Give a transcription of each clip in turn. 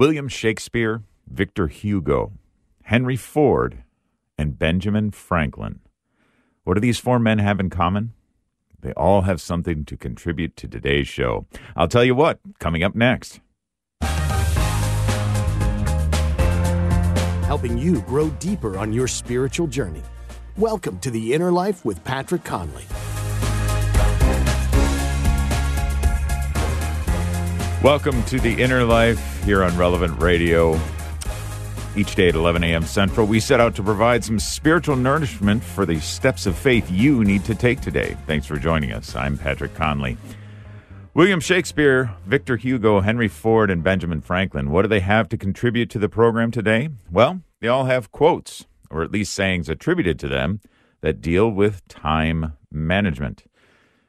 William Shakespeare, Victor Hugo, Henry Ford, and Benjamin Franklin. What do these four men have in common? They all have something to contribute to today's show. I'll tell you what, coming up next. Helping you grow deeper on your spiritual journey. Welcome to The Inner Life with Patrick Conley. Welcome to The Inner Life here on Relevant Radio. Each day at 11 a.m. Central, we set out to provide some spiritual nourishment for the steps of faith you need to take today. Thanks for joining us. I'm Patrick Conley. William Shakespeare, Victor Hugo, Henry Ford, and Benjamin Franklin. What do they have to contribute to the program today? Well, they all have quotes, or at least sayings attributed to them, that deal with time management.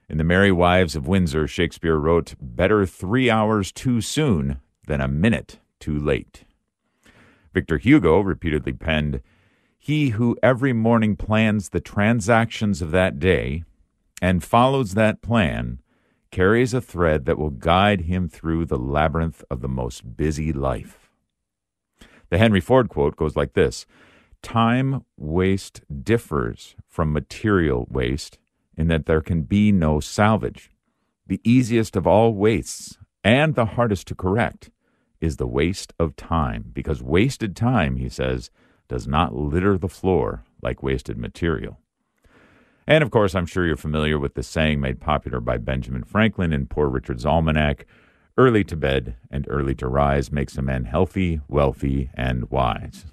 In The Merry Wives of Windsor, Shakespeare wrote, "Better 3 hours too soon than a minute too late." Victor Hugo repeatedly penned, "He who every morning plans the transactions of that day and follows that plan carries a thread that will guide him through the labyrinth of the most busy life." The Henry Ford quote goes like this, "Time waste differs from material waste in that there can be no salvage. The easiest of all wastes, and the hardest to correct, is the waste of time, because wasted time," he says, "does not litter the floor like wasted material." And, of course, I'm sure you're familiar with the saying made popular by Benjamin Franklin in Poor Richard's Almanac, "Early to bed and early to rise makes a man healthy, wealthy, and wise."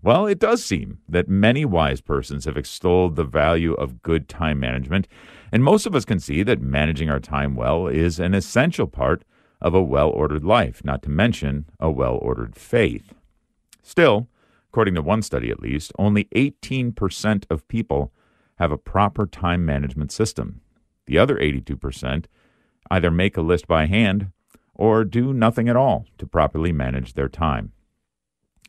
Well, it does seem that many wise persons have extolled the value of good time management, and most of us can see that managing our time well is an essential part of a well-ordered life, not to mention a well-ordered faith. Still, according to one study at least, only 18% of people have a proper time management system. The other 82% either make a list by hand or do nothing at all to properly manage their time.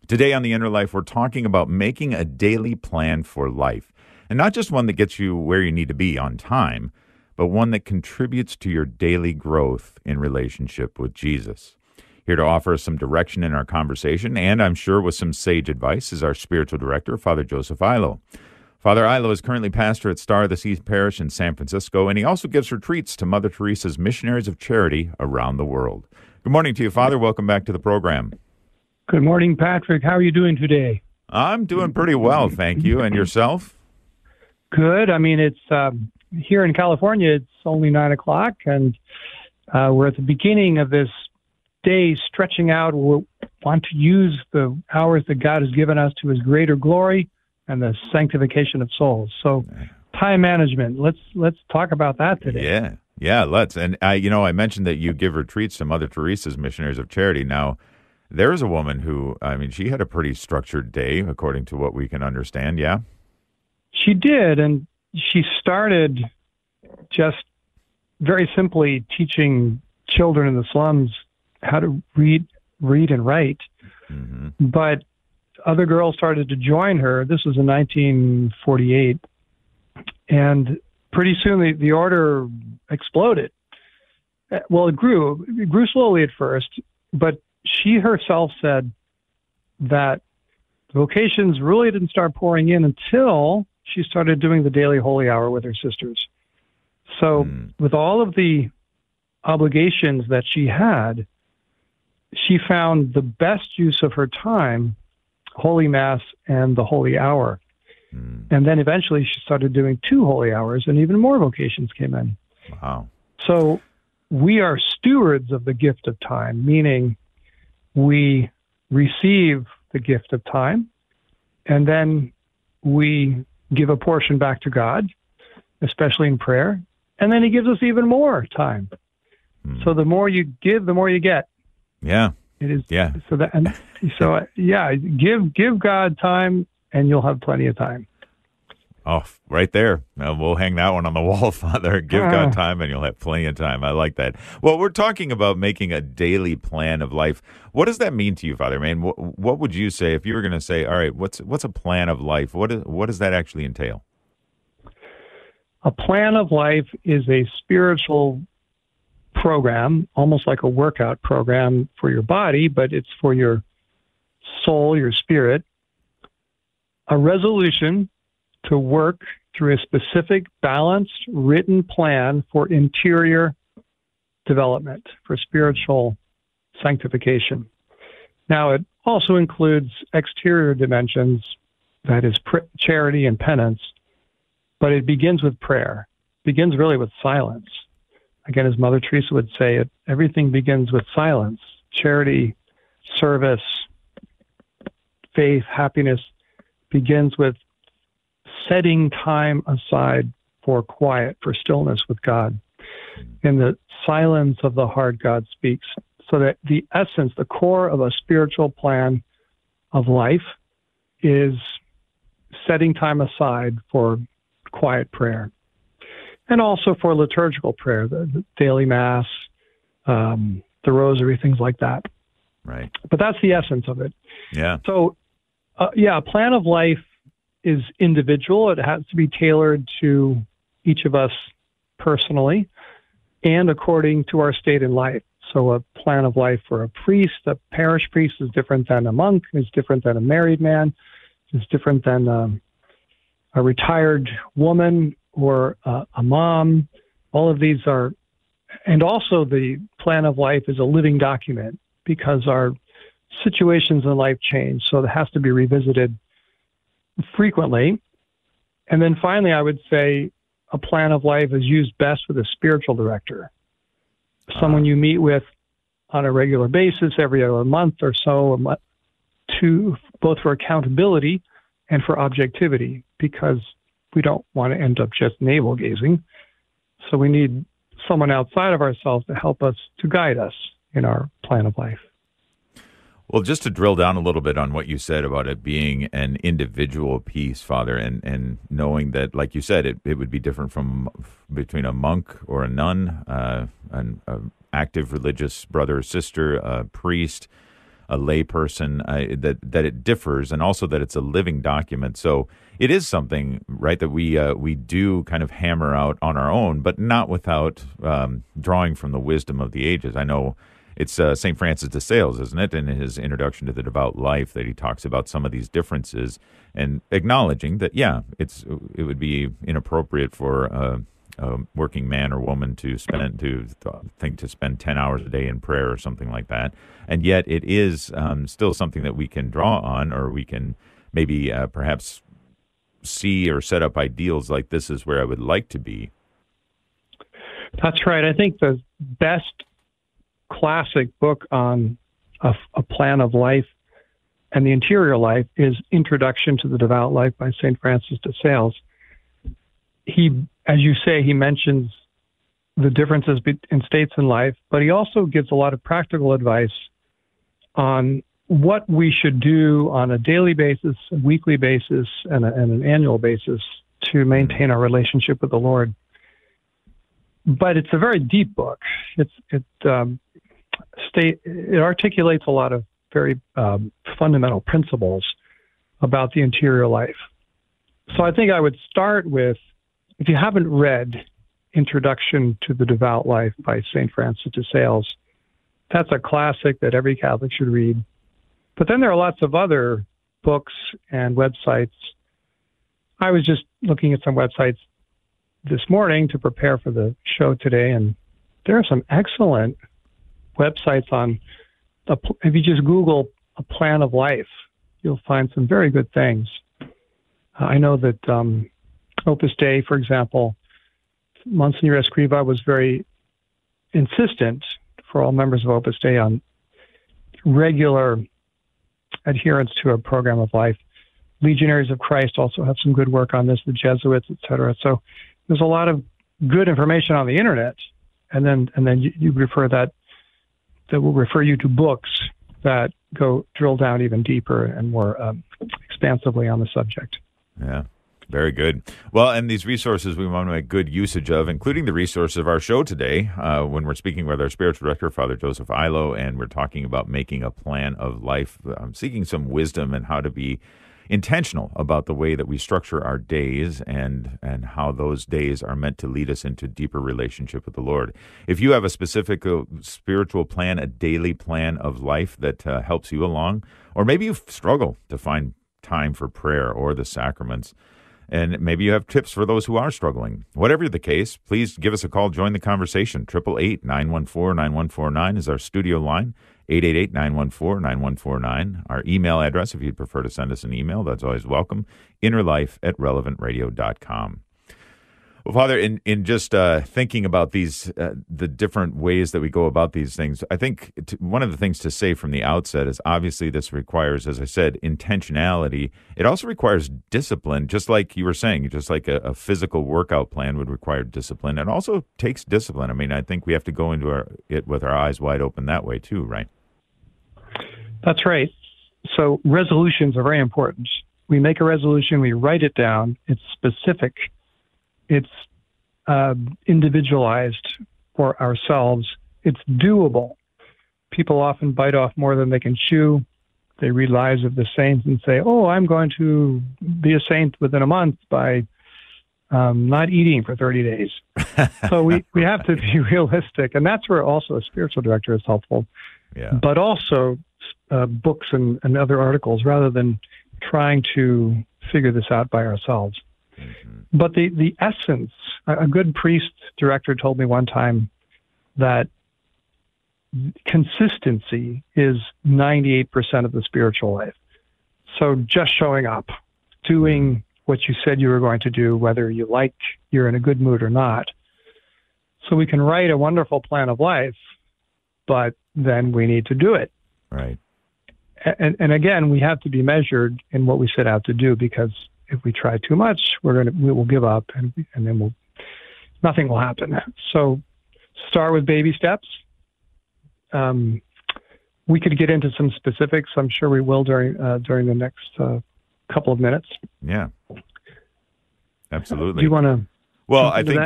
Today on The Inner Life, we're talking about making a daily plan for life, and not just one that gets you where you need to be on time, but one that contributes to your daily growth in relationship with Jesus. Here to offer us some direction in our conversation, and I'm sure with some sage advice, is our spiritual director, Father Joseph Illo. Father Illo is currently pastor at Star of the Sea Parish in San Francisco, and he also gives retreats to Mother Teresa's Missionaries of Charity around the world. Good morning to you, Father. Welcome back to the program. Good morning, Patrick. How are you doing today? I'm doing pretty well, thank you. And yourself? Good. I mean, it's here in California, it's only 9 o'clock, and we're at the beginning of this day stretching out. We want to use the hours that God has given us to His greater glory and the sanctification of souls. So time management, let's talk about that today. Yeah, let's. And, I mentioned that you give retreats to Mother Teresa's Missionaries of Charity. Now, there's a woman who, she had a pretty structured day, according to what we can understand, yeah? She did, and she started just very simply teaching children in the slums how to read and write, mm-hmm. But other girls started to join her. This was in 1948, and pretty soon the order exploded. Well, it grew slowly at first, but she herself said that vocations really didn't start pouring in until she started doing the daily Holy Hour with her sisters. So with all of the obligations that she had, she found the best use of her time, Holy Mass and the Holy Hour. And then eventually she started doing 2 Holy Hours, and even more vocations came in. Wow. So we are stewards of the gift of time, meaning we receive the gift of time, and then we give a portion back to God, especially in prayer, and then He gives us even more time. So the more you give, the more you get. Yeah. It is. Yeah. Give God time, and you'll have plenty of time. Oh, right there. We'll hang that one on the wall, Father. Give God time and you'll have plenty of time. I like that. Well, we're talking about making a daily plan of life. What does that mean to you, Father? I mean, what would you say if you were going to say, all right, what's a plan of life? What does that actually entail? A plan of life is a spiritual program, almost like a workout program for your body, but it's for your soul, your spirit, a resolution to work through a specific, balanced, written plan for interior development, for spiritual sanctification. Now, it also includes exterior dimensions, that is charity and penance, but it begins with prayer. It begins really with silence. Again, as Mother Teresa would say, everything begins with silence. Charity, service, faith, happiness begins with setting time aside for quiet, for stillness with God. In the silence of the heart, God speaks. So that the essence, the core of a spiritual plan of life is setting time aside for quiet prayer, and also for liturgical prayer, the daily mass, the rosary, things like that. Right. But that's the essence of it. Yeah. So, a plan of life is individual. It has to be tailored to each of us personally and according to our state in life. So a plan of life for a priest, a parish priest, is different than a monk, is different than a married man, is different than a retired woman or a mom. All of these are, and also the plan of life is a living document because our situations in life change. So it has to be revisited frequently. And then finally, I would say a plan of life is used best with a spiritual director. Someone you meet with on a regular basis, every other month or so, both for accountability and for objectivity, because we don't want to end up just navel-gazing. So we need someone outside of ourselves to help us, to guide us in our plan of life. Well, just to drill down a little bit on what you said about it being an individual piece, Father, and knowing that, like you said, it would be different from between a monk or a nun, an active religious brother or sister, a priest, a lay person, that it differs, and also that it's a living document. So it is something, right, that we do kind of hammer out on our own, but not without drawing from the wisdom of the ages. I know. It's Saint Francis de Sales, isn't it, in his Introduction to the Devout Life, that he talks about some of these differences and acknowledging that, yeah, it would be inappropriate for a working man or woman to spend 10 hours a day in prayer or something like that, and yet it is still something that we can draw on, or we can maybe perhaps see or set up ideals like, this is where I would like to be. That's right. I think the best classic book on a plan of life and the interior life is Introduction to the Devout Life by Saint Francis de Sales. He, as you say, he mentions the differences in states in life, but he also gives a lot of practical advice on what we should do on a daily basis, a weekly basis, and an annual basis to maintain our relationship with the Lord. But it's a very deep book. It articulates a lot of very fundamental principles about the interior life. So I think I would start with, if you haven't read Introduction to the Devout Life by St. Francis de Sales, that's a classic that every Catholic should read. But then there are lots of other books and websites. I was just looking at some websites this morning to prepare for the show today, and there are some excellent websites on, if you just Google a plan of life, you'll find some very good things. I know that Opus Dei, for example, Monsignor Escrivá was very insistent for all members of Opus Dei on regular adherence to a program of life. Legionaries of Christ also have some good work on this, the Jesuits, etc. So there's a lot of good information on the internet, and then you refer that will refer you to books that go drill down even deeper and more expansively on the subject. Yeah, very good. Well, and these resources we want to make good usage of, including the resource of our show today, when we're speaking with our spiritual director, Father Joseph Illo, and we're talking about making a plan of life, seeking some wisdom and how to be intentional about the way that we structure our days and how those days are meant to lead us into deeper relationship with the Lord. If you have a specific spiritual plan, a daily plan of life that helps you along, or maybe you struggle to find time for prayer or the sacraments, and maybe you have tips for those who are struggling. Whatever the case, please give us a call. Join the conversation. 888-914-9149 is our studio line. 888-914-9149. Our email address, if you'd prefer to send us an email, that's always welcome. innerlife@relevantradio.com. Well, Father, in just thinking about these, the different ways that we go about these things, I think one of the things to say from the outset is obviously this requires, as I said, intentionality. It also requires discipline, just like you were saying, just like a physical workout plan would require discipline. It also takes discipline. I mean, I think we have to go into it with our eyes wide open that way too, right? That's right. So resolutions are very important. We make a resolution, we write it down, it's specific. It's individualized for ourselves. It's doable. People often bite off more than they can chew. They read lives of the saints and say, oh, I'm going to be a saint within a month by not eating for 30 days. So we have to be realistic. And that's where also a spiritual director is helpful. Yeah. But also books and other articles rather than trying to figure this out by ourselves. Mm-hmm. But the essence, a good priest director told me one time that consistency is 98% of the spiritual life. So just showing up, doing what you said you were going to do, whether you like, you're in a good mood or not. So we can write a wonderful plan of life, but then we need to do it. Right. And again, we have to be measured in what we set out to do, because if we try too much, we will give up, and then nothing will happen. So, start with baby steps. We could get into some specifics. I'm sure we will during the next couple of minutes. Yeah, absolutely. Do you want to? Well, I think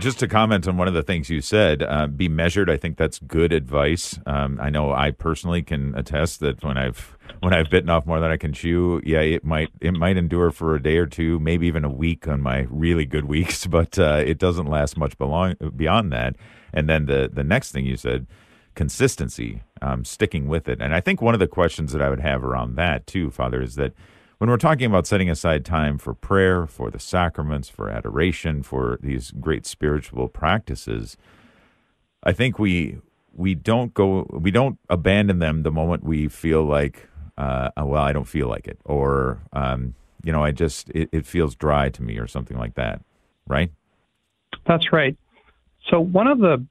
just to comment on one of the things you said, be measured. I think that's good advice. I know I personally can attest that when I've bitten off more than I can chew, yeah, it might endure for a day or two, maybe even a week on my really good weeks, but it doesn't last much beyond that. And then the next thing you said, consistency, sticking with it. And I think one of the questions that I would have around that too, Father, is that when we're talking about setting aside time for prayer, for the sacraments, for adoration, for these great spiritual practices, I think we don't abandon them the moment we feel like, well, I don't feel like it, or it feels dry to me, or something like that, right? That's right. So one of the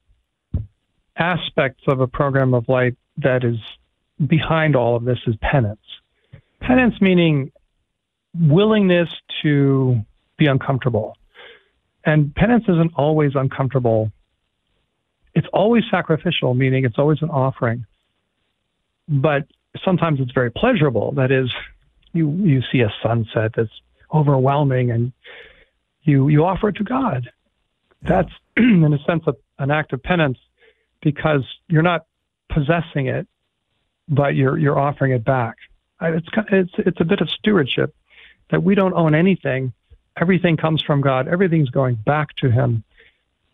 aspects of a program of life that is behind all of this is penance. Penance meaning willingness to be uncomfortable. And penance isn't always uncomfortable. It's always sacrificial, meaning it's always an offering. But sometimes it's very pleasurable. That is, you see a sunset that's overwhelming and you offer it to God. That's, in a sense, an act of penance, because you're not possessing it, but you're offering it back. It's a bit of stewardship, that we don't own anything. Everything comes from God. Everything's going back to Him.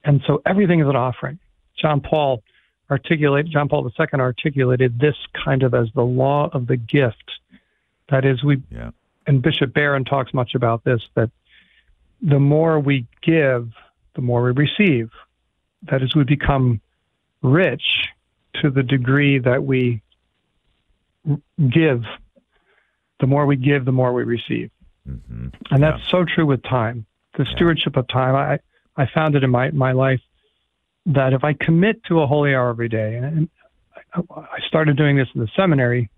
And so everything is an offering. John Paul II articulated this kind of as the law of the gift. That is, and Bishop Barron talks much about this, that the more we give, the more we receive. That is, we become rich to the degree that we give. The more we give, the more we receive. Mm-hmm. And that's so true with time. The stewardship of time, I found it in my life that if I commit to a holy hour every day, and I started doing this in the seminary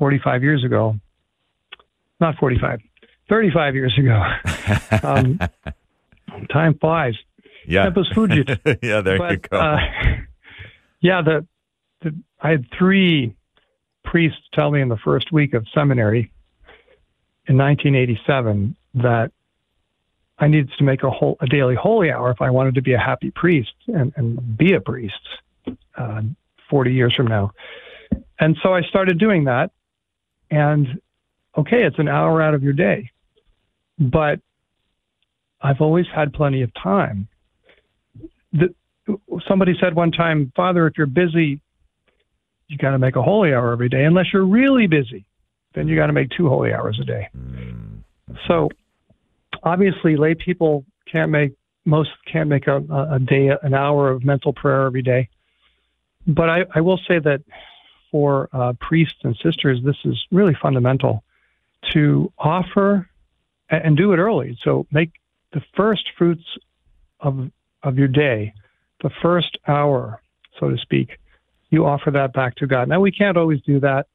35 years ago. Time flies. Yeah. Tempus fugit. Yeah, you go. I had three priests tell me in the first week of seminary in 1987 that I needed to make a daily holy hour if I wanted to be a happy priest and be a priest 40 years from now. And so I started doing that, and okay, it's an hour out of your day, but I've always had plenty of time. Somebody said one time, Father, if you're busy, you got to make a holy hour every day, unless you're really busy. Then you got to make 2 holy hours a day. So obviously lay people can't make a day, an hour of mental prayer every day. But I will say that for priests and sisters, this is really fundamental to offer and do it early. So make the first fruits of your day, the first hour, so to speak, you offer that back to God. Now, we can't always do that,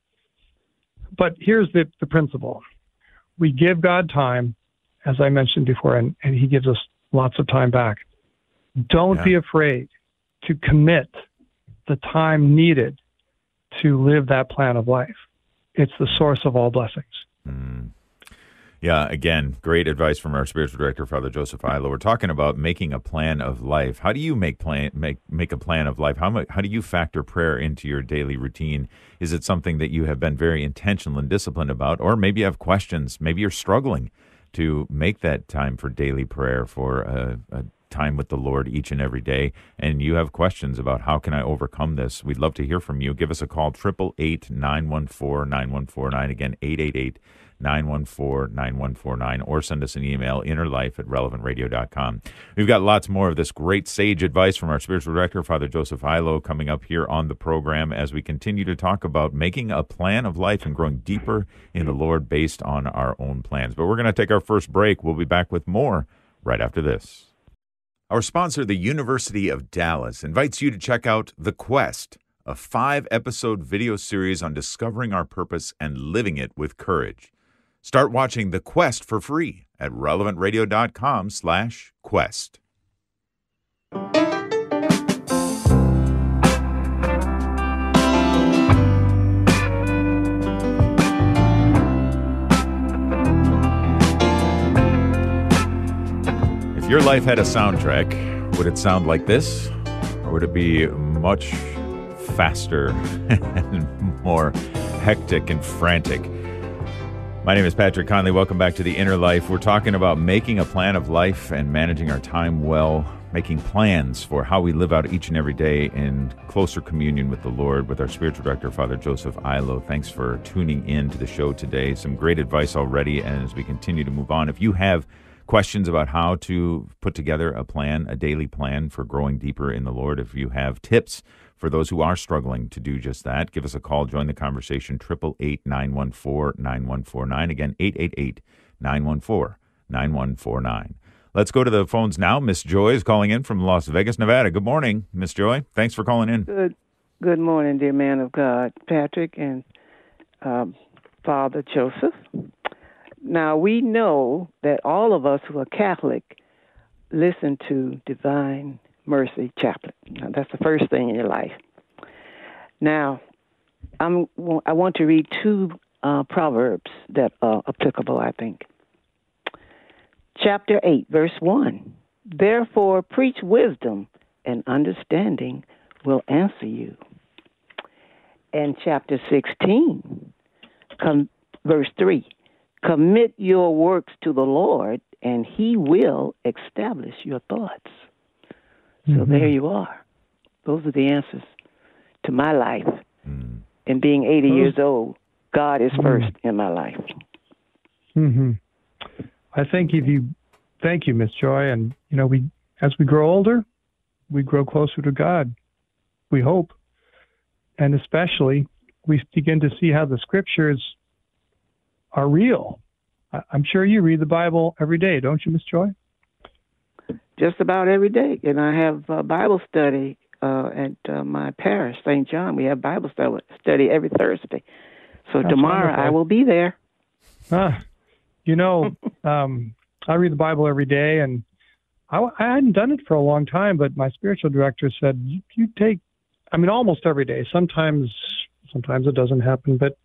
but here's the principle. We give God time, as I mentioned before, and he gives us lots of time back. Don't be afraid to commit the time needed to live that plan of life. It's the source of all blessings. Mm. Yeah, again, great advice from our spiritual director, Father Joseph Illo. We're talking about making a plan of life. How do you make a plan of life? How do you factor prayer into your daily routine? Is it something that you have been very intentional and disciplined about? Or maybe you have questions. Maybe you're struggling to make that time for daily prayer, for a time with the Lord each and every day, and you have questions about how can I overcome this. We'd love to hear from you. Give us a call, 888-914-9149. Again, 888-914-9149, or send us an email, innerlife@relevantradio.com. We've got lots more of this great sage advice from our spiritual director, Father Joseph Illo, coming up here on the program as we continue to talk about making a plan of life and growing deeper in the Lord based on our own plans. But we're going to take our first break. We'll be back with more right after this. Our sponsor, the University of Dallas, invites you to check out The Quest, a 5-episode video series on discovering our purpose and living it with courage. Start watching The Quest for free at relevantradio.com/quest. If your life had a soundtrack, would it sound like this? Or would it be much faster and more hectic and frantic? My name is Patrick Conley. Welcome back to The Inner Life. We're talking about making a plan of life and managing our time well, making plans for how we live out each and every day in closer communion with the Lord, with our spiritual director, Father Joseph Illo. Thanks for tuning in to the show today. Some great advice already, and as we continue to move on, if you have questions about how to put together a plan, a daily plan for growing deeper in the Lord, if you have tips for those who are struggling to do just that, give us a call. Join the conversation, 888-914-9149. Again, 888-914-9149. Let's go to the phones now. Miss Joy is calling in from Las Vegas, Nevada. Good morning, Miss Joy. Thanks for calling in. Good morning, dear man of God, Patrick and Father Joseph. Now, we know that all of us who are Catholic listen to Divine Mercy Chaplet. Now, that's the first thing in your life. Now, I want to read 2 proverbs that are applicable, I think. Chapter 8, verse 1. Therefore, preach wisdom, and understanding will answer you. And chapter 16, verse 3. Commit your works to the Lord, and he will establish your thoughts. So there you are. Those are the answers to my life. And being 80 years old, God is first in my life. I think thank you, Miss Joy. And, you know, as we grow older, we grow closer to God, we hope. And especially, we begin to see how the Scriptures are real. I'm sure you read the Bible every day, don't you, Miss Joy? Just about every day. And I have a Bible study at my parish, St. John. We have Bible study every Thursday. So that's tomorrow wonderful. I will be there. You know, I read the Bible every day, and I hadn't done it for a long time, but my spiritual director said, you take, I mean, almost every day. Sometimes it doesn't happen, but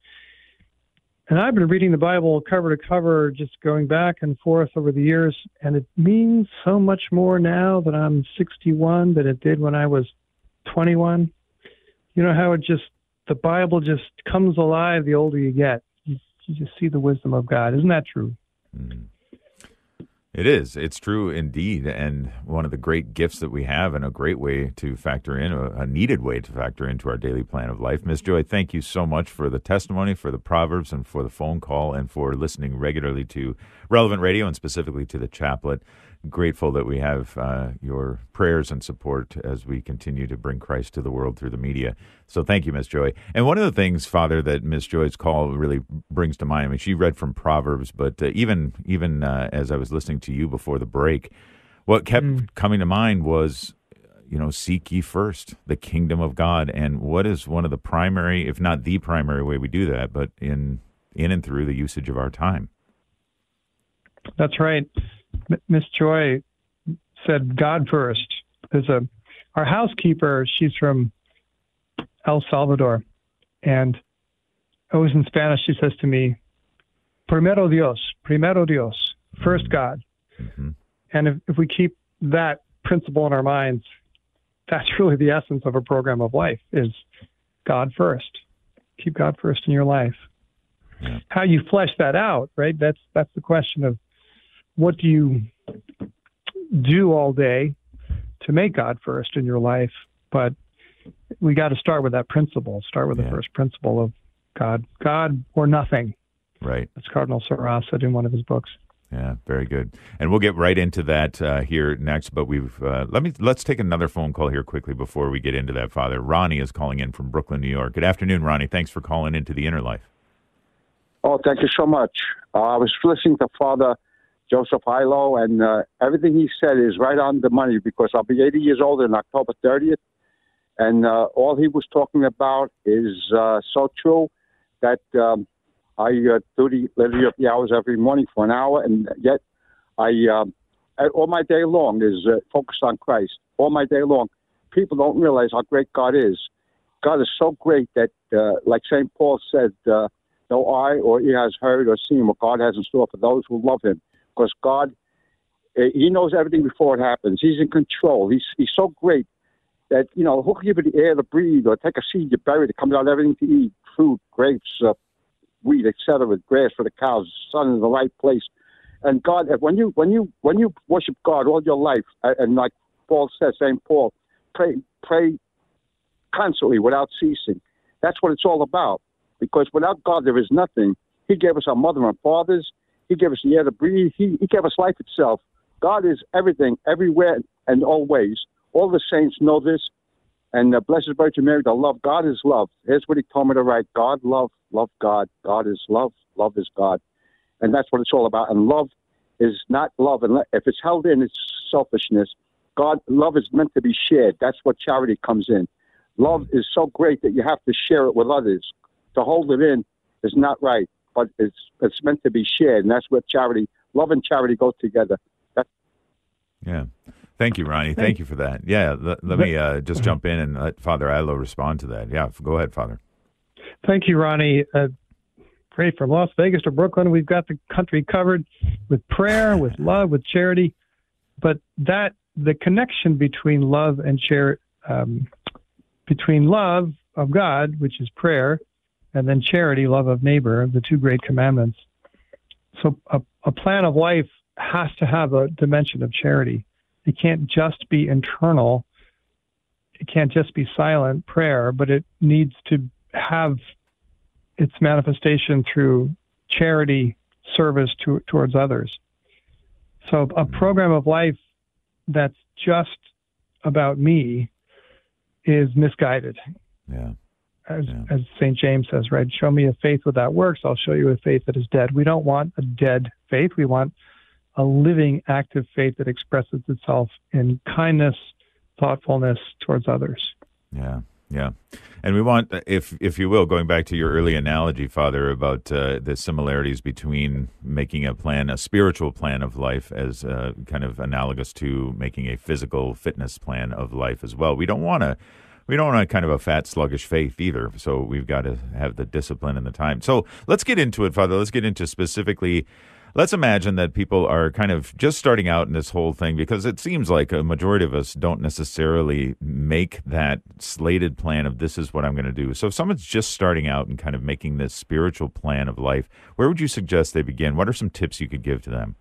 and I've been reading the Bible cover to cover, just going back and forth over the years, and it means so much more now that I'm 61 than it did when I was 21. You know how the Bible just comes alive the older you get. You you just see the wisdom of God. Isn't that true? Mm. It is. It's true indeed. And one of the great gifts that we have, and a great way to factor in, a needed way to factor into our daily plan of life. Ms. Joy, thank you so much for the testimony, for the Proverbs, and for the phone call, and for listening regularly to Relevant Radio and specifically to the Chaplet. Grateful that we have your prayers and support as we continue to bring Christ to the world through the media. So thank you, Ms. Joy. And one of the things, Father, that Ms. Joy's call really brings to mind, I mean, she read from Proverbs, but even as I was listening to you before the break, what kept coming to mind was, you know, seek ye first the kingdom of God. And what is one of the primary, if not the primary way we do that, but in and through the usage of our time? That's right. Miss Joy said God first. There's our housekeeper, she's from El Salvador, and always in Spanish she says to me, primero Dios, first God. Mm-hmm. And if we keep that principle in our minds, that's really the essence of a program of life, is God first. Keep God first in your life. Yeah. How you flesh that out, right? That's the question of, what do you do all day to make God first in your life? But we got to start with that principle. Start with the first principle of God or nothing. Right. That's Cardinal Sarasa in one of his books. Yeah, very good. And we'll get right into that here next. But let's take another phone call here quickly before we get into that, Father. Ronnie is calling in from Brooklyn, New York. Good afternoon, Ronnie. Thanks for calling into the Inner Life. Oh, thank you so much. I was listening to Father Joseph Illo, and everything he said is right on the money, because I'll be 80 years old on October 30th, and all he was talking about is so true that I do the Liturgy of the Hours every morning for an hour, and yet all my day long is focused on Christ. All my day long. People don't realize how great God is. God is so great that, like Saint Paul said, no eye or ear has heard or seen what God has in store for those who love him. Because God, he knows everything before it happens. He's in control. He's so great that, you know, who can give you the air to breathe or take a seed to bury to come out everything to eat, fruit, grapes, wheat, etc., grass for the cows, sun in the right place. And God, when you worship God all your life, and like Paul says, St. Paul, pray constantly without ceasing. That's what it's all about. Because without God, there is nothing. He gave us our mother and fathers. He gave us the air to breathe. He gave us life itself. God is everything, everywhere, and always. All the saints know this. And the Blessed Virgin Mary, the love, God is love. Here's what he told me to write. God, love God. God is love. Love is God. And that's what it's all about. And love is not love. And if it's held in, it's selfishness. God, love is meant to be shared. That's what charity comes in. Love is so great that you have to share it with others. To hold it in is not right. But it's meant to be shared, and that's where charity, love and charity go together. Yeah. Thank you, Ronnie. Thank you for that. Yeah, let me just jump in and let Father Illo respond to that. Yeah, go ahead, Father. Thank you, Ronnie. Pray from Las Vegas to Brooklyn. We've got the country covered with prayer, with love, with charity. But the connection between love and between love of God, which is prayer, and then charity, love of neighbor, the two great commandments. So a plan of life has to have a dimension of charity. It can't just be internal. It can't just be silent prayer, but it needs to have its manifestation through charity service towards others. So a program of life that's just about me is misguided. Yeah. As St. James says, right, show me a faith without works, I'll show you a faith that is dead. We don't want a dead faith. We want a living, active faith that expresses itself in kindness, thoughtfulness towards others. Yeah, yeah. And we want, if you will, going back to your early analogy, Father, about the similarities between making a plan, a spiritual plan of life, as kind of analogous to making a physical fitness plan of life as well. We don't want kind of a fat, sluggish faith either, so we've got to have the discipline and the time. So let's get into it, Father. Let's get into specifically Let's imagine that people are kind of just starting out in this whole thing, because it seems like a majority of us don't necessarily make that slated plan of this is what I'm going to do. So if someone's just starting out and kind of making this spiritual plan of life, where would you suggest they begin? What are some tips you could give to them?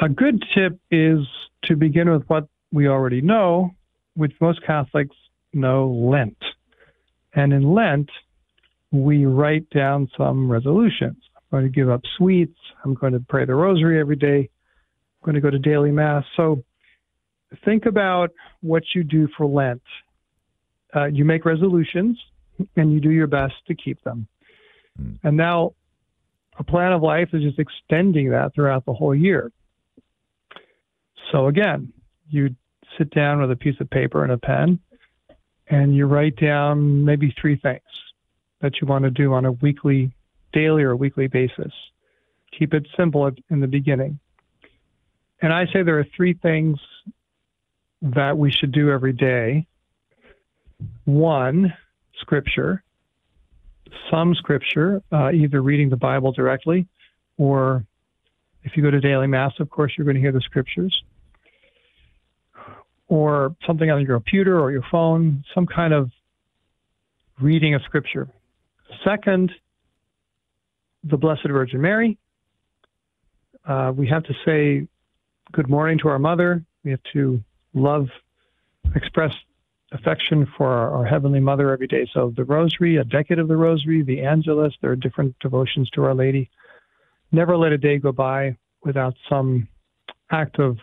A good tip is to begin with what we already know, which most Catholics know, Lent. And in Lent, we write down some resolutions. I'm going to give up sweets. I'm going to pray the rosary every day. I'm going to go to daily mass. So think about what you do for Lent. You make resolutions, and you do your best to keep them. And now a plan of life is just extending that throughout the whole year. So again, you sit down with a piece of paper and a pen, and you write down maybe three things that you want to do on a weekly, daily or weekly basis. Keep it simple in the beginning. And I say there are three things that we should do every day. One, scripture. Some scripture, either reading the Bible directly, or if you go to daily mass, of course, you're going to hear the scriptures. Or something on your computer or your phone, some kind of reading of scripture. Second, the Blessed Virgin Mary. We have to say good morning to our mother. We have to love, express affection for our Heavenly Mother every day. So the Rosary, a decade of the Rosary, the Angelus, there are different devotions to Our Lady. Never let a day go by without some act of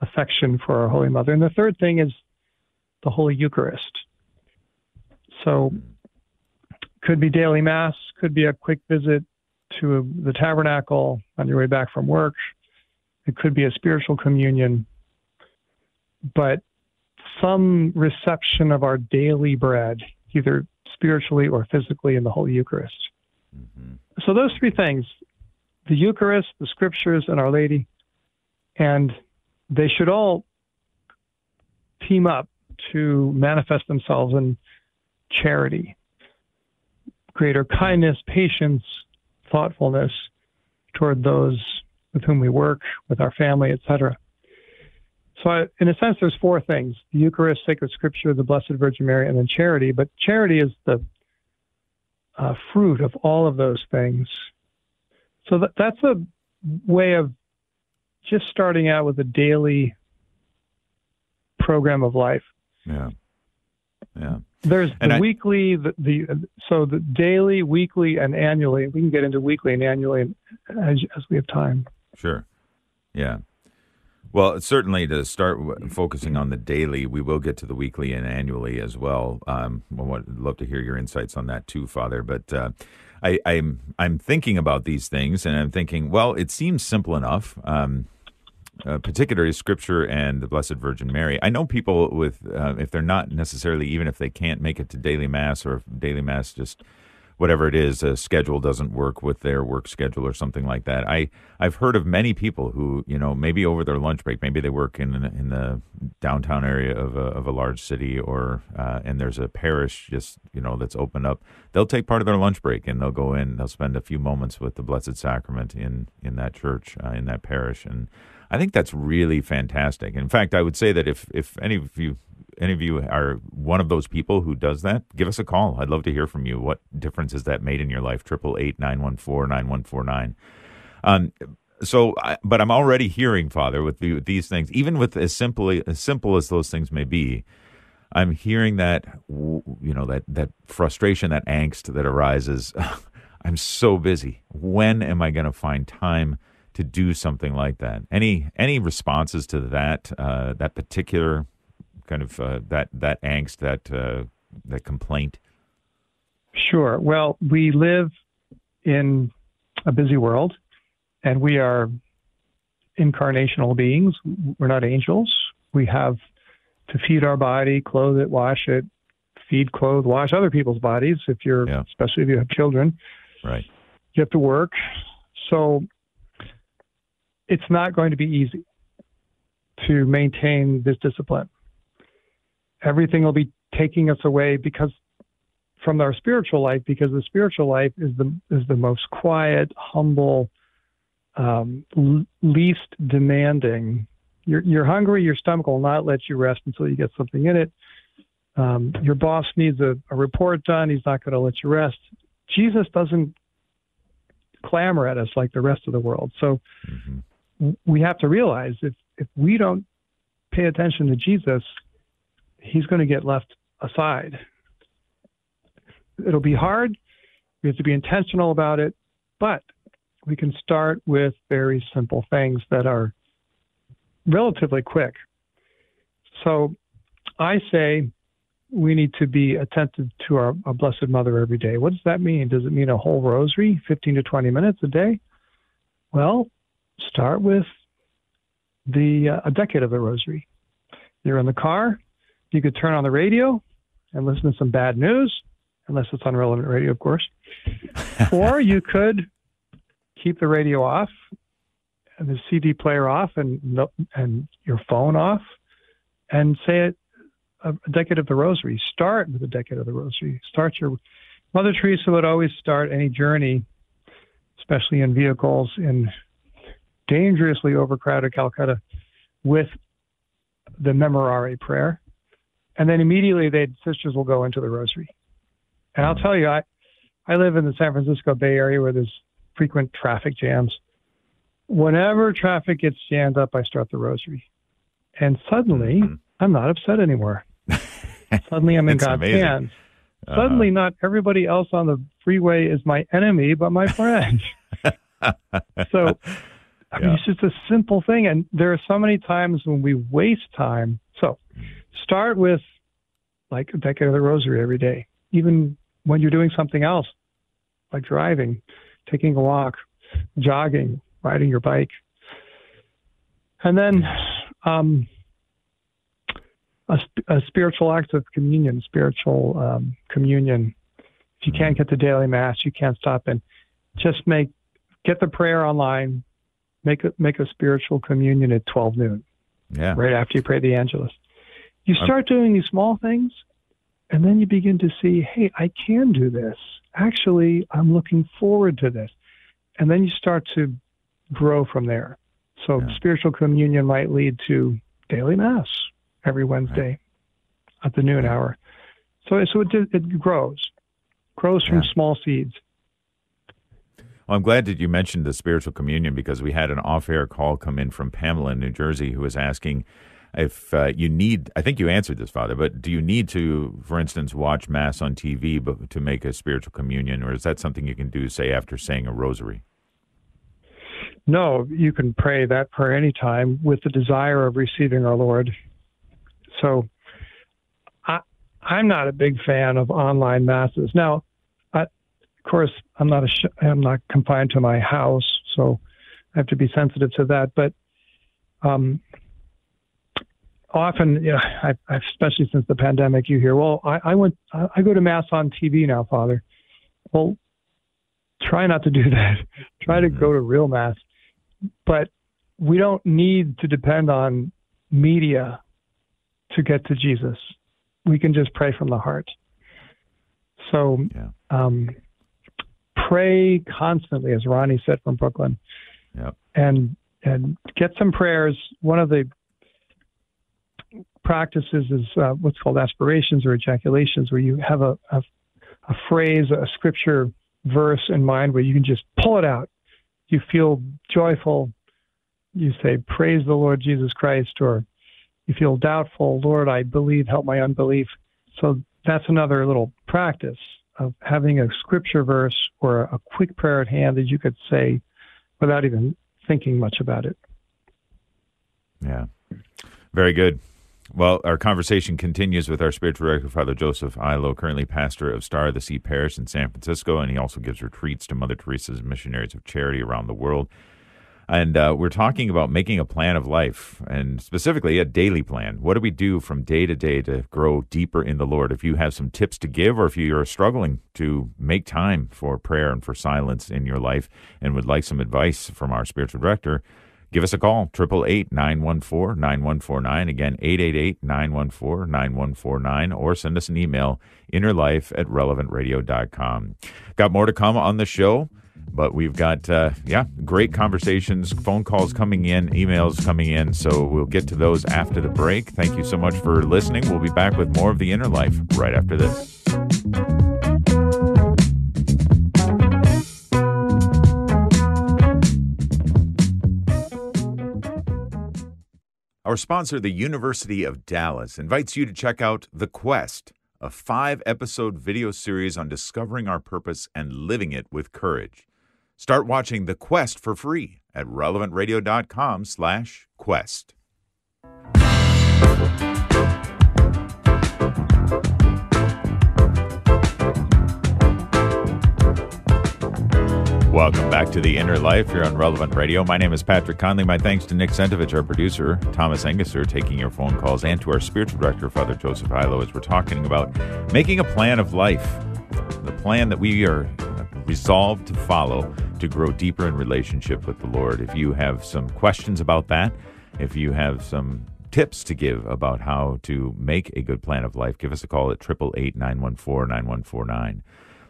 affection for our Holy Mother. And the third thing is the Holy Eucharist. So could be daily mass, could be a quick visit to the tabernacle on your way back from work. It could be a spiritual communion, but some reception of our daily bread, either spiritually or physically in the Holy Eucharist. Mm-hmm. So those three things, the Eucharist, the Scriptures, and Our Lady, and they should all team up to manifest themselves in charity, greater kindness, patience, thoughtfulness toward those with whom we work, with our family, etc. So in a sense, there's four things: the Eucharist, sacred scripture, the Blessed Virgin Mary, and then charity. But charity is the fruit of all of those things. So that's a way of just starting out with a daily program of life. Yeah. Yeah. There's weekly, so the daily, weekly, and annually. We can get into weekly and annually as we have time. Sure. Yeah. Well, certainly to start focusing on the daily, we will get to the weekly and annually as well. I'd love to hear your insights on that too, Father. But I'm thinking about these things, and I'm thinking, well, it seems simple enough, particularly Scripture and the Blessed Virgin Mary. I know people with, if they're not necessarily, even if they can't make it to daily mass, or if daily mass just whatever it is, a schedule doesn't work with their work schedule or something like that. I've heard of many people who, you know, maybe over their lunch break, maybe they work in the downtown area of a large city, or and there's a parish just, you know, that's opened up. They'll take part of their lunch break and they'll go in. They'll spend a few moments with the Blessed Sacrament in that church, in that parish, and I think that's really fantastic. In fact, I would say that if any of you are one of those people who does that, give us a call. I'd love to hear from you. What difference has that made in your life? 888-914-9149. But I'm already hearing, Father, with these things, even with as simple as those things may be, I'm hearing that, you know, that frustration, that angst that arises. I'm so busy. When am I going to find time to do something like that? Any responses to that that particular kind of that angst, that complaint? Sure. Well, we live in a busy world, and we are incarnational beings. We're not angels. We have to feed our body, clothe it, wash it, feed, clothe, wash other people's bodies. Especially if you have children, right? You have to work. So it's not going to be easy to maintain this discipline. Everything will be taking us away from our spiritual life, because the spiritual life is the most quiet, humble, least demanding. You're hungry, your stomach will not let you rest until you get something in it. Your boss needs a report done, he's not going to let you rest. Jesus doesn't clamor at us like the rest of the world. So we have to realize if we don't pay attention to Jesus, he's going to get left aside. It'll be hard. We have to be intentional about it, but we can start with very simple things that are relatively quick. So I say we need to be attentive to our Blessed Mother every day. What does that mean? Does it mean a whole rosary, 15 to 20 minutes a day? Well, start with a decade of the rosary. You're in the car, you could turn on the radio and listen to some bad news, unless it's on Relevant Radio, of course. Or you could keep the radio off and the CD player off and your phone off and say it, a decade of the rosary. Start with a decade of the rosary. Mother Teresa would always start any journey, especially in vehicles in dangerously overcrowded Calcutta, with the Memorare prayer. And then immediately sisters will go into the rosary. And I'll tell you, I live in the San Francisco Bay Area where there's frequent traffic jams. Whenever traffic gets jammed up, I start the rosary. And suddenly, I'm not upset anymore. Suddenly I'm in God's hands. Suddenly not everybody else on the freeway is my enemy, but my friend. So, I mean, it's just a simple thing. And there are so many times when we waste time. So start with like a decade of the rosary every day. Even when you're doing something else, like driving, taking a walk, jogging, riding your bike. And then a spiritual act of communion, communion. If you can't get to daily mass, you can't stop in. Just get the prayer online, make a spiritual communion at 12 noon, right after you pray the Angelus. You start doing these small things, and then you begin to see, hey, I can do this. Actually, I'm looking forward to this. And then you start to grow from there. So spiritual communion might lead to daily mass every Wednesday at the noon hour. So it grows from small seeds. Well, I'm glad that you mentioned the spiritual communion, because we had an off-air call come in from Pamela in New Jersey, who was asking, if you need, I think you answered this, Father, but do you need to, for instance, watch Mass on TV to make a spiritual communion, or is that something you can do, say, after saying a rosary? No, you can pray that prayer anytime with the desire of receiving our Lord. So I'm not a big fan of online Masses. Now, of course, I'm not confined to my house, so I have to be sensitive to that, but often, especially since the pandemic, you hear, well, I go to Mass on TV now, Father. Well, try not to do that. Try to go to real Mass. But we don't need to depend on media to get to Jesus. We can just pray from the heart. So pray constantly, as Ronnie said from Brooklyn, and get some prayers. One of the practices is what's called aspirations or ejaculations, where you have a phrase, a scripture verse in mind where you can just pull it out. You feel joyful. You say, praise the Lord Jesus Christ, or you feel doubtful. Lord, I believe, help my unbelief. So that's another little practice of having a scripture verse or a quick prayer at hand that you could say without even thinking much about it. Yeah. Very good. Well, our conversation continues with our spiritual director, Father Joseph Illo, currently pastor of Star of the Sea Parish in San Francisco, and he also gives retreats to Mother Teresa's Missionaries of Charity around the world. And we're talking about making a plan of life, and specifically a daily plan. What do we do from day to day to grow deeper in the Lord? If you have some tips to give, or if you're struggling to make time for prayer and for silence in your life and would like some advice from our spiritual director, give us a call, 888-914-9149, again, 888-914-9149, or send us an email, innerlife@relevantradio.com. Got more to come on the show. But we've got, great conversations, phone calls coming in, emails coming in. So we'll get to those after the break. Thank you so much for listening. We'll be back with more of The Inner Life right after this. Our sponsor, the University of Dallas, invites you to check out The Quest, a 5-episode video series on discovering our purpose and living it with courage. Start watching The Quest for free at relevantradio.com/quest. Welcome back to The Inner Life here on Relevant Radio. My name is Patrick Conley. My thanks to Nick Sentovich, our producer, Thomas Engesser, taking your phone calls, and to our spiritual director, Father Joseph Illo, as we're talking about making a plan of life, the plan that we are resolved to follow to grow deeper in relationship with the Lord. If you have some questions about that, if you have some tips to give about how to make a good plan of life, give us a call at 888-914-9149.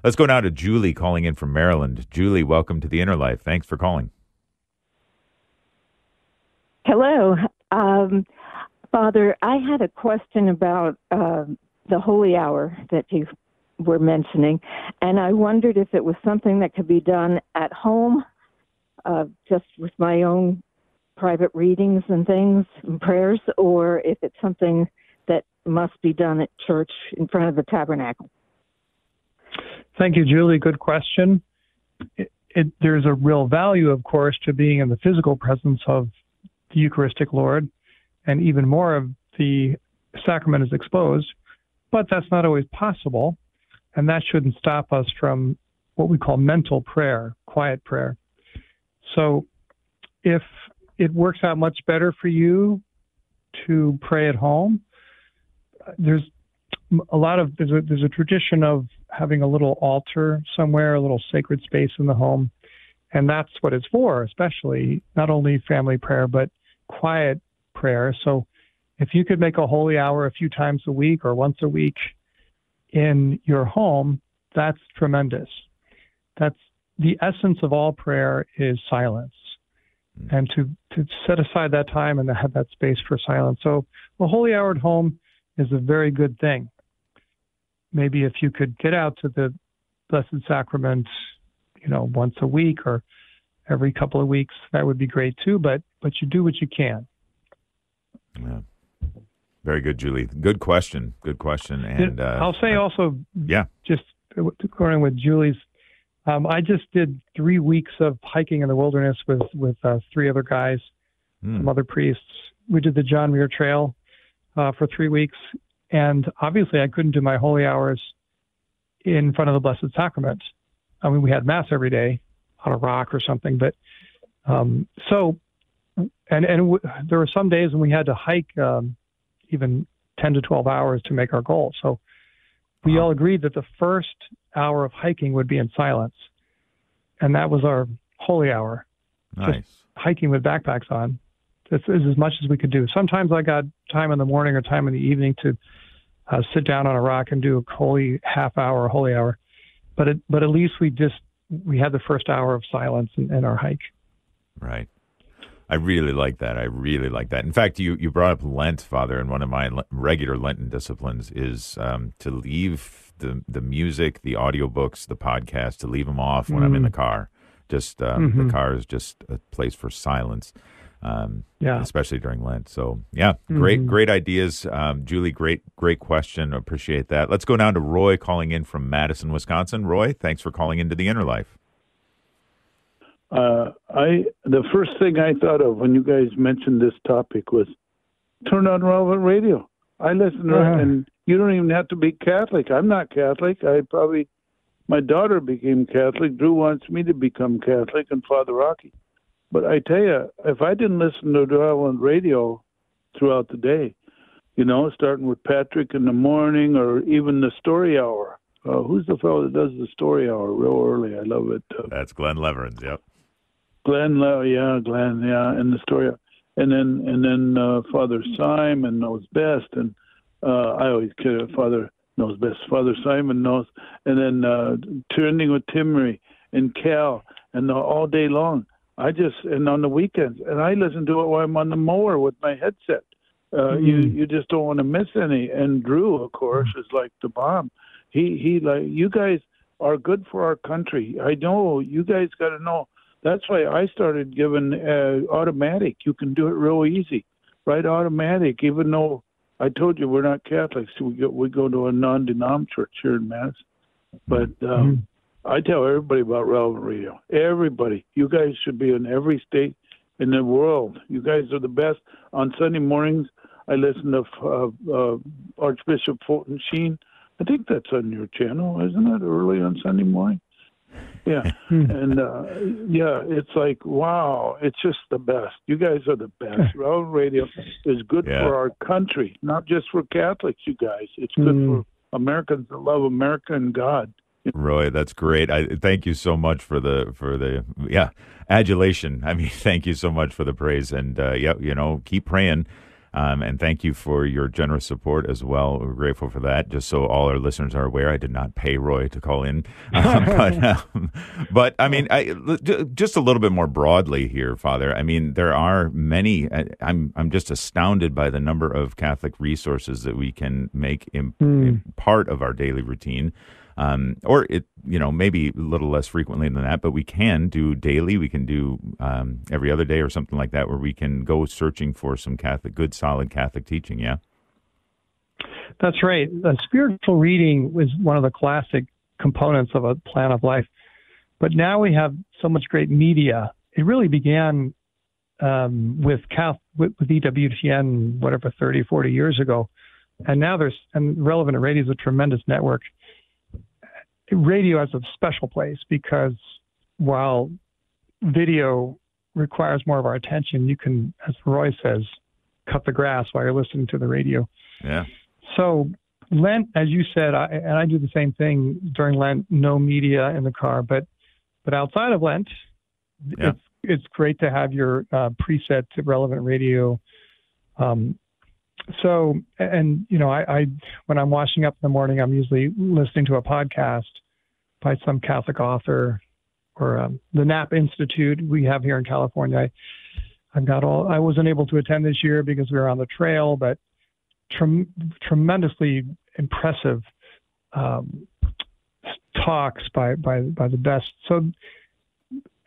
Let's go now to Julie calling in from Maryland. Julie, welcome to The Inner Life. Thanks for calling. Hello. Father, I had a question about the Holy Hour that you were mentioning, and I wondered if it was something that could be done at home, just with my own private readings and things and prayers, or if it's something that must be done at church in front of the tabernacle. Thank you, Julie. Good question. There's a real value, of course, to being in the physical presence of the Eucharistic Lord, and even more of the sacrament is exposed, but that's not always possible, and that shouldn't stop us from what we call mental prayer, quiet prayer. So if it works out much better for you to pray at home, there's a tradition of having a little altar somewhere, a little sacred space in the home. And that's what it's for, especially not only family prayer, but quiet prayer. So if you could make a holy hour a few times a week or once a week in your home, that's tremendous. That's the essence of all prayer is silence. And to set aside that time and to have that space for silence. So the holy hour at home is a very good thing. Maybe if you could get out to the Blessed Sacrament, once a week or every couple of weeks, that would be great too, but you do what you can. Yeah. Very good, Julie. Good question. Good question. And I'll say also, just going with Julie's, I just did 3 weeks of hiking in the wilderness with 3 other guys, some other priests. We did the John Muir trail for 3 weeks. And obviously, I couldn't do my holy hours in front of the Blessed Sacrament. I mean, we had Mass every day on a rock or something. But there were some days when we had to hike even 10 to 12 hours to make our goal. So we all agreed that the first hour of hiking would be in silence. And that was our holy hour. Nice. Just hiking with backpacks on. It's as much as we could do. Sometimes I got time in the morning or time in the evening to sit down on a rock and do a holy hour, but at least we had the first hour of silence in our hike. Right. I really like that. In fact, you brought up Lent, Father, and one of my regular Lenten disciplines is to leave the music, the audiobooks, the podcast, to leave them off when I'm in the car. Just the car is just a place for silence. Especially during Lent. So, great ideas. Julie, great question. Appreciate that. Let's go down to Roy calling in from Madison, Wisconsin. Roy, thanks for calling into The Inner Life. The first thing I thought of when you guys mentioned this topic was turn on Relevant Radio. I listen to it, and you don't even have to be Catholic. I'm not Catholic. My daughter became Catholic. Drew wants me to become Catholic, and Father Rocky. But I tell you, if I didn't listen to Relevant Radio throughout the day, starting with Patrick in the morning or even the story hour. Who's the fellow that does the story hour real early? I love it. That's Glenn Leverins, yep. Glenn, and the story hour. And then Father Simon knows best. And I always kid it, Father knows best. Father Simon knows. And then turning with Timory and Cal. and all day long. And on the weekends, and I listen to it while I'm on the mower with my headset. You just don't want to miss any. And Drew, of course, is like the bomb. He like, you guys are good for our country. I know you guys got to know. That's why I started giving automatic. You can do it real easy, right? Automatic. Even though I told you we're not Catholics, we go to a non-denom church here in Madison. But I tell everybody about Relevant Radio. Everybody, you guys should be in every state in the world. You guys are the best. On Sunday mornings, I listen to Archbishop Fulton Sheen. I think that's on your channel, isn't it? Early on Sunday morning. Yeah, and yeah, it's like, wow, it's just the best. You guys are the best. Relevant Radio is good for our country, not just for Catholics, you guys. It's good for Americans that love America and God. Roy, that's great. I thank you so much for the adulation. I mean, thank you so much for the praise, and keep praying. And thank you for your generous support as well. We're grateful for that. Just so all our listeners are aware, I did not pay Roy to call in. But I mean, just a little bit more broadly here, Father. I mean, there are many. I'm just astounded by the number of Catholic resources that we can make in part of our daily routine. Or it, maybe a little less frequently than that, but we can do daily. We can do every other day or something like that, where we can go searching for some Catholic, good, solid Catholic teaching. Yeah, that's right. Spiritual reading was one of the classic components of a plan of life, but now we have so much great media. It really began with EWTN, whatever, 30, 40 years ago, and now and Relevant Radio is a tremendous network. Radio has a special place because while video requires more of our attention, you can, as Roy says, cut the grass while you're listening to the radio. Yeah. So Lent, as you said, I do the same thing during Lent, no media in the car, but outside of Lent, it's great to have your preset to Relevant Radio. So, and, I when I'm washing up in the morning, I'm usually listening to a podcast by some Catholic author or the Knapp Institute we have here in California. I wasn't able to attend this year because we were on the trail, but tremendously impressive talks by the best. So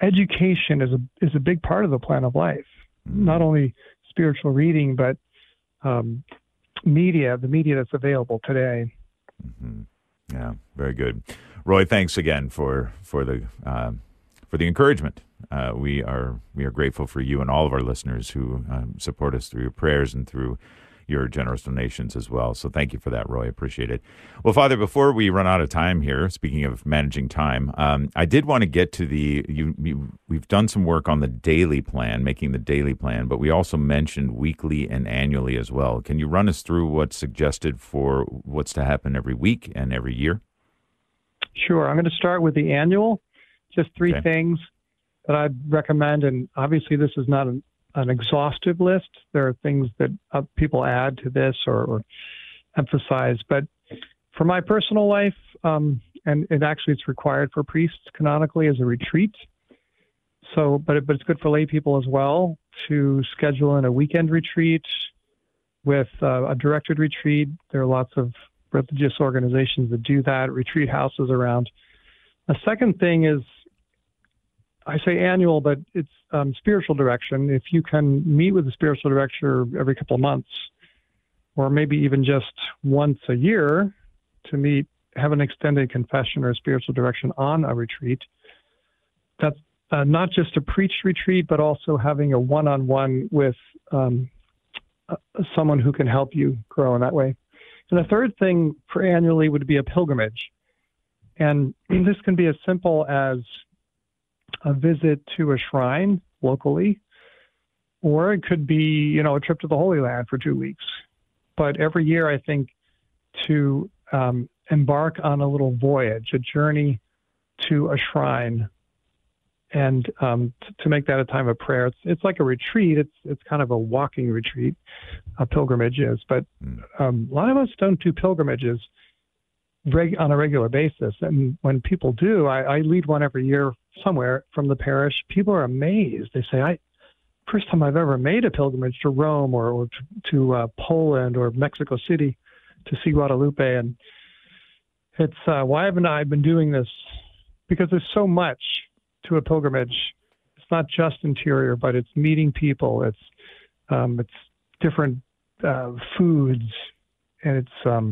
education is a big part of the plan of life, not only spiritual reading, but the media that's available today. Mm-hmm. Yeah, very good, Roy. Thanks again for the encouragement. We are grateful for you and all of our listeners who support us through your prayers and through your generous donations as well. So thank you for that, Roy. Appreciate it. Well, Father, before we run out of time here, speaking of managing time, I did want to get to we've done some work on the daily plan, making the daily plan, but we also mentioned weekly and annually as well. Can you run us through what's suggested for what's to happen every week and every year? Sure. I'm going to start with the annual, just three things that I'd recommend. And obviously this is not an exhaustive list. There are things that people add to this or emphasize. But for my personal life, and it actually it's required for priests canonically as a retreat. So, but it's good for lay people as well to schedule in a weekend retreat with a directed retreat. There are lots of religious organizations that do that, retreat houses around. A second thing is, I say annual, but it's spiritual direction. If you can meet with a spiritual director every couple of months, or maybe even just once a year to have an extended confession or spiritual direction on a retreat, that's not just a preached retreat, but also having a one-on-one with someone who can help you grow in that way. And the third thing for annually would be a pilgrimage. And this can be as simple as a visit to a shrine locally, or it could be, a trip to the Holy Land for 2 weeks. But every year, I think, to embark on a little voyage, a journey to a shrine, and to make that a time of prayer. It's like a retreat. It's kind of a walking retreat, a pilgrimage is. But a lot of us don't do pilgrimages. on a regular basis. And when people do, I lead one every year somewhere from the parish. People are amazed. They say, first time I've ever made a pilgrimage to Rome or to Poland or Mexico City to see Guadalupe. And it's why haven't I been doing this? Because there's so much to a pilgrimage. It's not just interior, but it's meeting people. It's different foods, and it's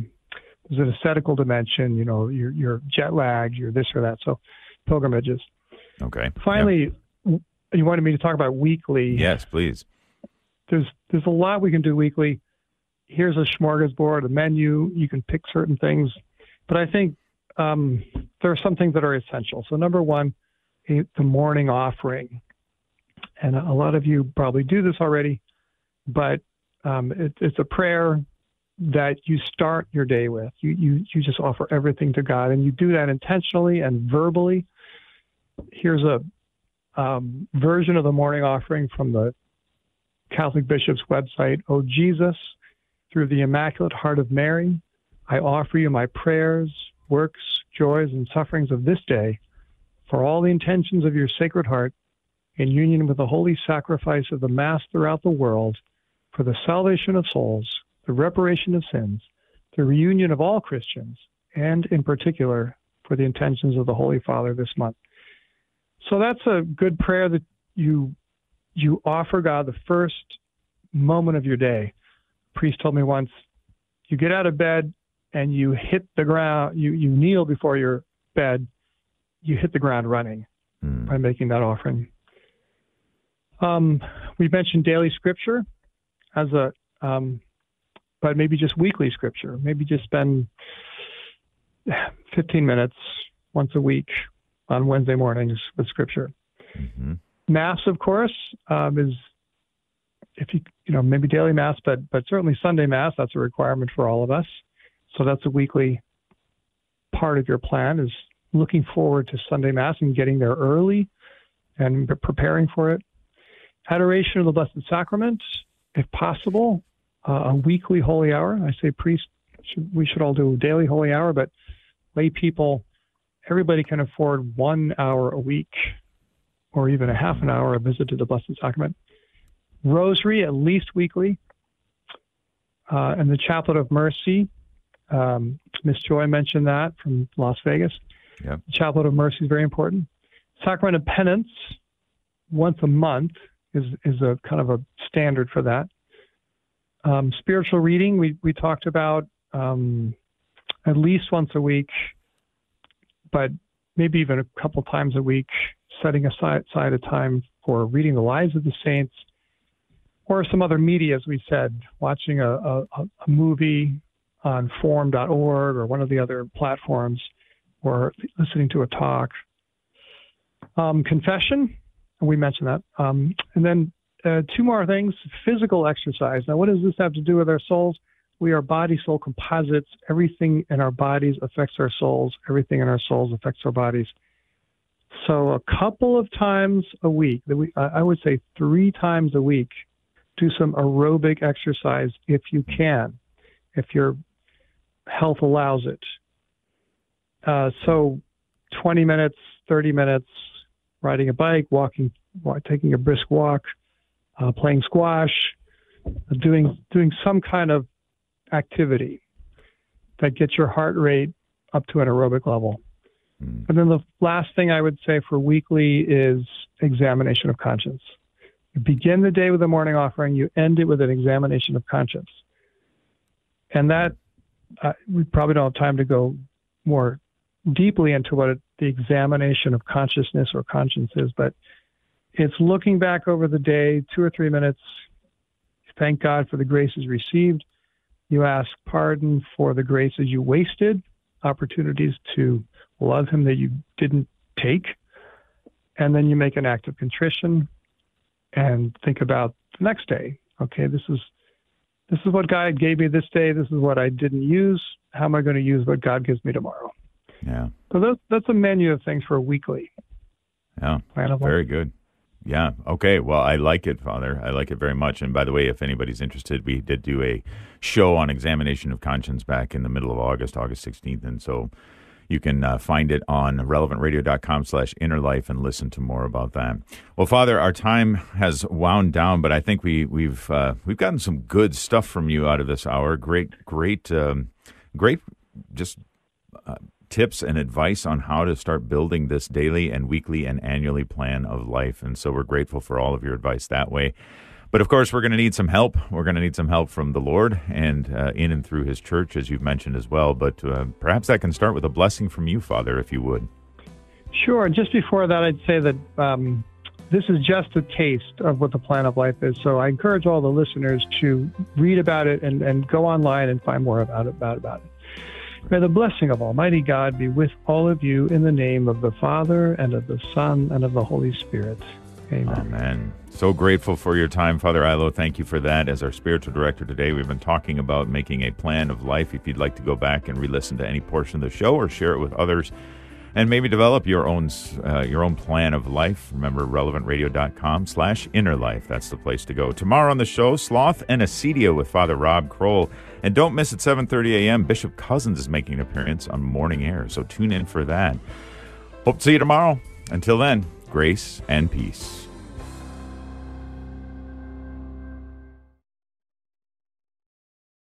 there's an ascetical dimension. You know, you're jet lagged, you're this or that. So pilgrimages. Okay. Finally, yep. You wanted me to talk about weekly. Yes, please. There's a lot we can do weekly. Here's a smorgasbord, a menu. You can pick certain things, but I think there are some things that are essential. So number one, the morning offering. And a lot of you probably do this already, but it's a prayer that you start your day with. You just offer everything to God, and you do that intentionally and verbally. Here's a version of the morning offering from the Catholic Bishop's website. O Jesus, through the Immaculate Heart of Mary, I offer you my prayers, works, joys, and sufferings of this day for all the intentions of your Sacred Heart in union with the holy sacrifice of the Mass throughout the world for the salvation of souls, the reparation of sins, the reunion of all Christians, and in particular for the intentions of the Holy Father this month. So that's a good prayer that you offer God the first moment of your day. A priest told me once, you get out of bed and you hit the ground, you kneel before your bed, you hit the ground running by making that offering. We mentioned daily scripture as but maybe just weekly scripture. Maybe just spend 15 minutes once a week on Wednesday mornings with scripture. Mm-hmm. Mass, of course, is if you know maybe daily mass, but certainly Sunday mass. That's a requirement for all of us. So that's a weekly part of your plan, is looking forward to Sunday mass and getting there early and preparing for it. Adoration of the Blessed Sacrament, if possible, a weekly holy hour. I say priests, we should all do a daily holy hour, but lay people, everybody can afford 1 hour a week or even a half an hour, a visit to the Blessed Sacrament. Rosary, at least weekly. And the Chaplet of Mercy. Miss Joy mentioned that from Las Vegas. Yep. The Chaplet of Mercy is very important. Sacrament of Penance, once a month, is a kind of a standard for that. Spiritual reading, we talked about at least once a week, but maybe even a couple times a week, setting aside a time for reading the lives of the saints or some other media, as we said, watching a movie on forum.org or one of the other platforms, or listening to a talk. Confession, we mentioned that. And then two more things, physical exercise. Now, what does this have to do with our souls? We are body-soul composites. Everything in our bodies affects our souls. Everything in our souls affects our bodies. So a couple of times a week, I would say 3 times a week, do some aerobic exercise if you can, if your health allows it. So 20 minutes, 30 minutes, riding a bike, walking, taking a brisk walk, playing squash, doing some kind of activity that gets your heart rate up to an aerobic level. And then the last thing I would say for weekly is examination of conscience. You begin the day with a morning offering, you end it with an examination of conscience. And that, we probably don't have time to go more deeply into what the examination of consciousness or conscience is, but it's looking back over the day, 2 or 3 minutes. Thank God for the graces received. You ask pardon for the graces you wasted, opportunities to love him that you didn't take. And then you make an act of contrition and think about the next day. Okay, this is what God gave me this day. This is what I didn't use. How am I going to use what God gives me tomorrow? Yeah. So that's a menu of things for a weekly. Yeah. Very good. Yeah. Okay. Well, I like it, Father. I like it very much. And by the way, if anybody's interested, we did do a show on examination of conscience back in the middle of August, August 16th. And so you can find it on relevantradio.com/innerlife and listen to more about that. Well, Father, our time has wound down, but I think we've gotten some good stuff from you out of this hour. Great, just tips and advice on how to start building this daily and weekly and annually plan of life. And so we're grateful for all of your advice that way. But of course, we're going to need some help. We're going to need some help from the Lord and in and through his church, as you've mentioned as well. But perhaps that can start with a blessing from you, Father, if you would. Sure. Just before that, I'd say that this is just a taste of what the plan of life is. So I encourage all the listeners to read about it and go online and find more about it. May the blessing of Almighty God be with all of you in the name of the Father and of the Son and of the Holy Spirit. Amen. Amen. So grateful for your time, Father Illo. Thank you for that. As our spiritual director today, we've been talking about making a plan of life. If you'd like to go back and re-listen to any portion of the show or share it with others and maybe develop your own plan of life, remember relevantradio.com/innerlife. That's the place to go. Tomorrow on the show, Sloth and Acedia with Father Rob Kroll. And don't miss at 7:30 a.m., Bishop Cousins is making an appearance on Morning Air, so tune in for that. Hope to see you tomorrow. Until then, grace and peace.